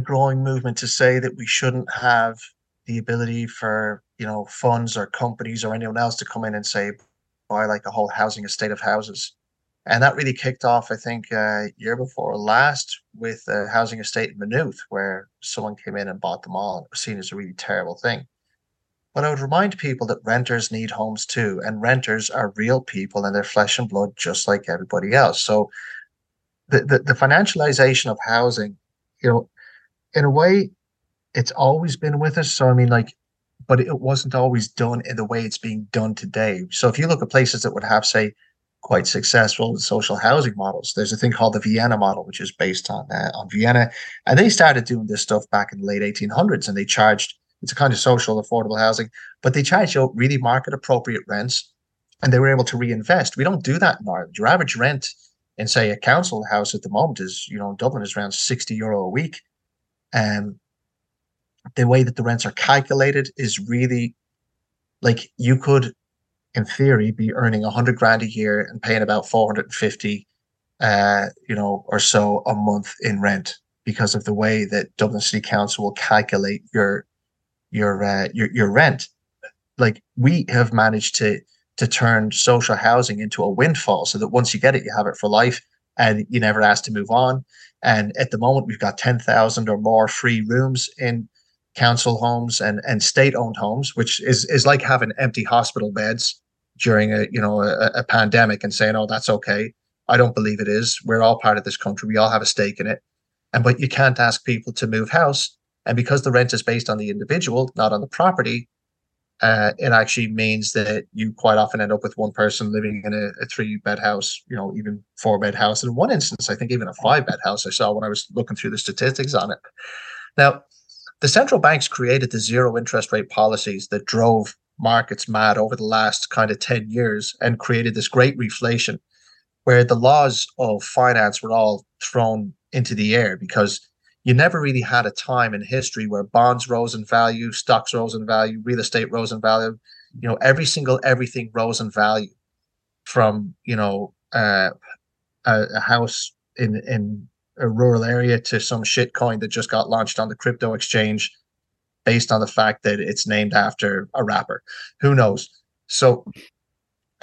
growing movement to say that we shouldn't have the ability for, you know, funds or companies or anyone else to come in and say buy like a whole housing estate of houses, and that really kicked off, I think, year before last with a housing estate in Maynooth where someone came in and bought them all. It was seen as a really terrible thing. But I would remind people that renters need homes too, and renters are real people and they're flesh and blood just like everybody else. So the financialization of housing, you know, in a way, it's always been with us. So, I mean, like, but it wasn't always done in the way it's being done today. So if you look at places that would have, say, quite successful social housing models, there's a thing called the Vienna model, which is based on Vienna. And they started doing this stuff back in the late 1800s, and they charged, it's a kind of social affordable housing, but they charged you really market appropriate rents, and they were able to reinvest. We don't do that in Ireland. Your average rent in, say, a council house at the moment is, you know, in Dublin is around €60 a week. The way that the rents are calculated is really like you could, in theory, be earning $100,000 a year and paying about 450, or so a month in rent because of the way that Dublin City Council will calculate your rent. Like we have managed to turn social housing into a windfall so that once you get it, you have it for life and you never ask to move on. And at the moment, we've got 10,000 or more free rooms in council homes and state-owned homes, which is like having empty hospital beds during a pandemic and saying, oh, that's okay. I don't believe it is. We're all part of this country. We all have a stake in it. But you can't ask people to move house. And because the rent is based on the individual, not on the property, it actually means that you quite often end up with one person living in a 3-bed house, you know, even 4-bed house. In one instance, I think even a 5-bed house I saw when I was looking through the statistics on it. Now, the central banks created the zero interest rate policies that drove markets mad over the last kind of 10 years and created this great reflation where the laws of finance were all thrown into the air because you never really had a time in history where bonds rose in value, stocks rose in value, real estate rose in value. You know, everything rose in value from, you know, a house in a rural area to some shit coin that just got launched on the crypto exchange based on the fact that it's named after a rapper. Who knows? So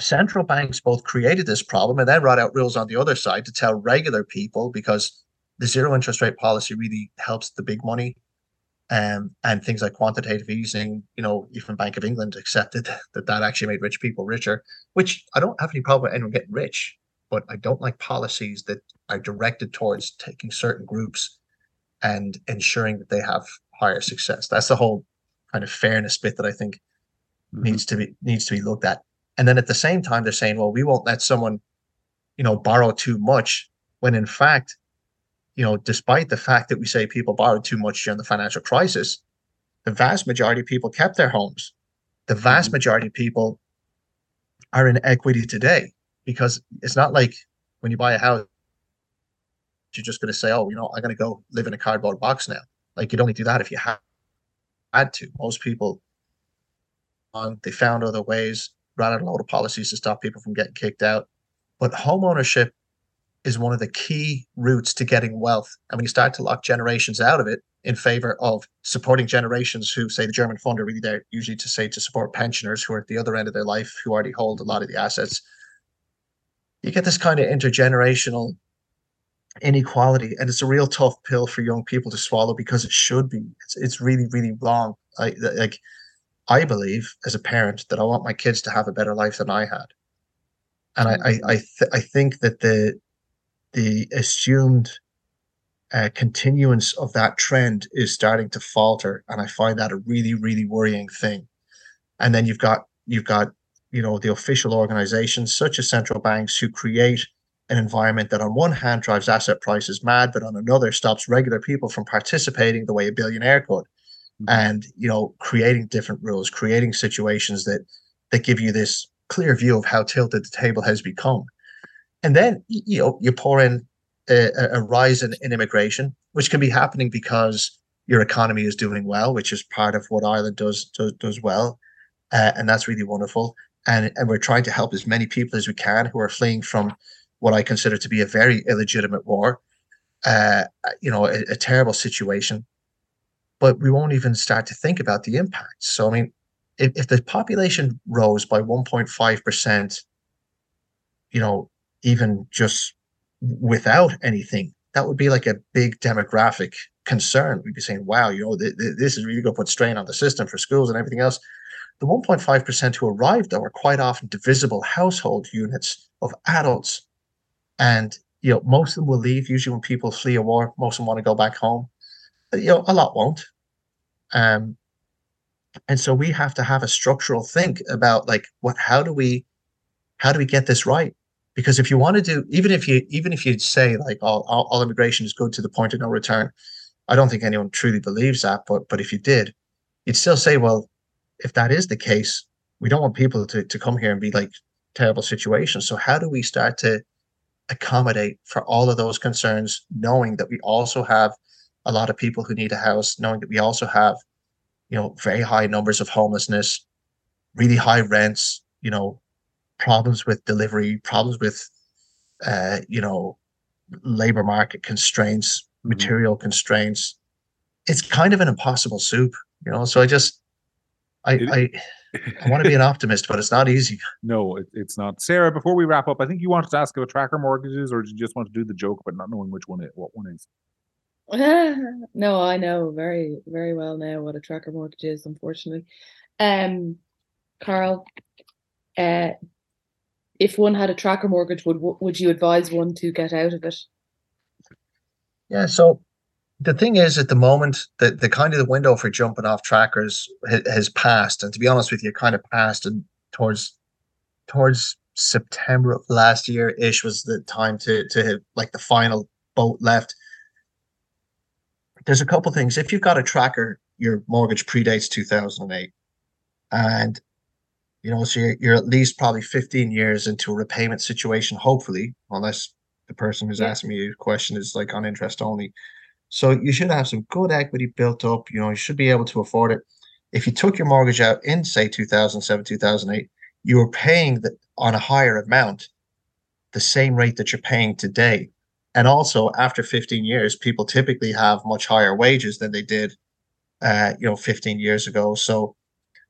central banks both created this problem and then wrote out rules on the other side to tell regular people, because the zero interest rate policy really helps the big money, and things like quantitative easing, you know, even Bank of England accepted that actually made rich people richer, which I don't have any problem with anyone getting rich. But I don't like policies that are directed towards taking certain groups and ensuring that they have higher success. That's the whole kind of fairness bit that I think needs to be looked at. And then at the same time, they're saying, well, we won't let someone, you know, borrow too much, when in fact, you know, despite the fact that we say people borrowed too much during the financial crisis, the vast majority of people kept their homes. The vast majority of people are in equity today. Because it's not like when you buy a house, you're just going to say, oh, you know, I'm going to go live in a cardboard box now. Like, you'd only do that if you had to. Most people, they found other ways, ran out a load of policies to stop people from getting kicked out. But home ownership is one of the key routes to getting wealth. And when you start to lock generations out of it in favor of supporting generations who, say, the German fund are really there usually to say to support pensioners who are at the other end of their life, who already hold a lot of the assets, you get this kind of intergenerational inequality, and it's a real tough pill for young people to swallow, because it should be. It's really, really wrong. I believe as a parent that I want my kids to have a better life than I had, and I think that the assumed continuance of that trend is starting to falter, and I find that a really, really worrying thing. And then you've got the official organizations such as central banks who create an environment that on one hand drives asset prices mad, but on another stops regular people from participating the way a billionaire could. Mm-hmm. And, creating different rules, creating situations that give you this clear view of how tilted the table has become. And then, you pour in a rise in immigration, which can be happening because your economy is doing well, which is part of what Ireland does well. And that's really wonderful. And we're trying to help as many people as we can who are fleeing from what I consider to be a very illegitimate war, a terrible situation. But we won't even start to think about the impacts. So, I mean, if the population rose by 1.5%, even just without anything, that would be like a big demographic concern. We'd be saying, wow, this is really going to put strain on the system for schools and everything else. The 1.5% who arrived, though, are quite often divisible household units of adults. And, most of them will leave. Usually when people flee a war, most of them want to go back home. A lot won't. And so we have to have a structural think about how do we get this right? Because if you want to do, even if you'd say all immigration is good to the point of no return, I don't think anyone truly believes that. But if you did, you'd still say, well, if that is the case, we don't want people to come here and be terrible situations. So how do we start to accommodate for all of those concerns, knowing that we also have a lot of people who need a house, knowing that we also have, very high numbers of homelessness, really high rents, problems with delivery, problems with, labor market constraints, mm-hmm. material constraints. It's kind of an impossible soup, so I want to be an optimist, but it's not easy. No, it's not. Sarah, before we wrap up, I think you wanted to ask about tracker mortgages, or did you just want to do the joke but not knowing what one is? No, I know very, very well now what a tracker mortgage is, unfortunately. Karl, if one had a tracker mortgage, would you advise one to get out of it? Yeah, so the thing is, at the moment, the kind of the window for jumping off trackers has passed, and to be honest with you, kind of passed. And towards September of last year ish was the time to hit the final boat left. There's a couple things. If you've got a tracker, your mortgage predates 2008, and so you're at least probably 15 years into a repayment situation, hopefully, unless the person who's asking me a question is on interest only. So you should have some good equity built up. You should be able to afford it. If you took your mortgage out in, say, 2007, 2008, you were paying on a higher amount, the same rate that you're paying today. And also, after 15 years, people typically have much higher wages than they did, 15 years ago. So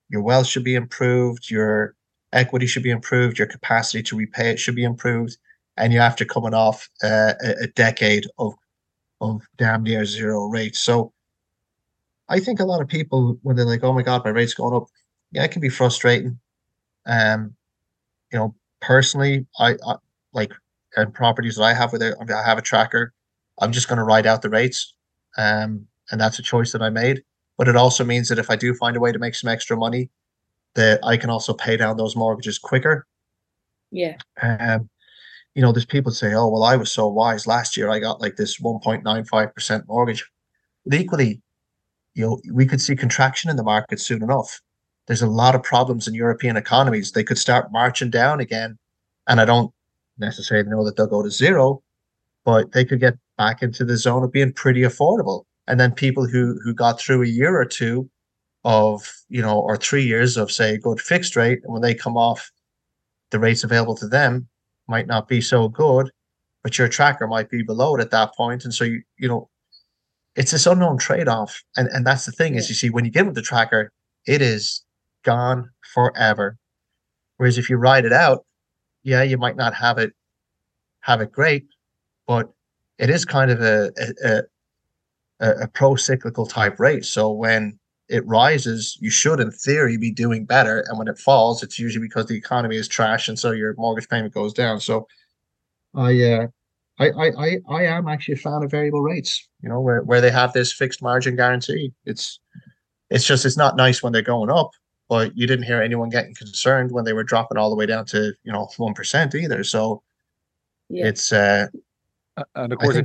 your wealth should be improved, your equity should be improved, your capacity to repay it should be improved. And you're after coming off a decade of damn near zero rates. So I think a lot of people, when they're like, oh my God, my rate's going up, yeah, it can be frustrating. Personally, I and properties that I have I have a tracker. I'm just going to ride out the rates, and that's a choice that I made. But it also means that if I do find a way to make some extra money, that I can also pay down those mortgages quicker. Yeah. There's people that say, "Oh, well, I was so wise last year. I got this 1.95% mortgage." But equally, we could see contraction in the market soon enough. There's a lot of problems in European economies. They could start marching down again, and I don't necessarily know that they'll go to zero, but they could get back into the zone of being pretty affordable. And then people who got through a year or two of, or 3 years of, say, a good fixed rate, and when they come off, the rates available to them might not be so good, but your tracker might be below it at that point. And so, it's this unknown trade-off. And that's the thing is, when you give them the tracker, it is gone forever. Whereas if you ride it out, yeah, you might not have it great, but it is kind of a pro-cyclical type rate. So when it rises, you should, in theory, be doing better. And when it falls, it's usually because the economy is trash, and so your mortgage payment goes down. So I am actually a fan of variable rates, you know, where they have this fixed margin guarantee. It's just, it's not nice when they're going up, but you didn't hear anyone getting concerned when they were dropping all the way down to, you know, 1% either. So yeah. It's and of course,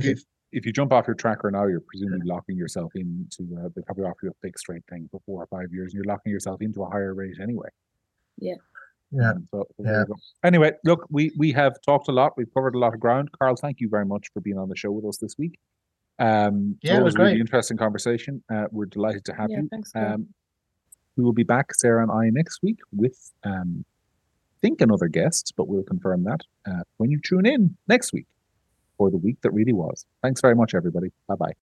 if you jump off your tracker now, you're presumably locking yourself into they probably offer you a fixed rate thing for 4 or 5 years, and you're locking yourself into a higher rate anyway. Yeah. Yeah. So anyway, look, we have talked a lot. We've covered a lot of ground. Karl, thank you very much for being on the show with us this week. It was a really interesting conversation. We're delighted to have you. Thanks, we will be back, Sarah and I, next week with, I think, another guest, but we'll confirm that when you tune in next week for the week that really was. Thanks very much, everybody. Bye-bye.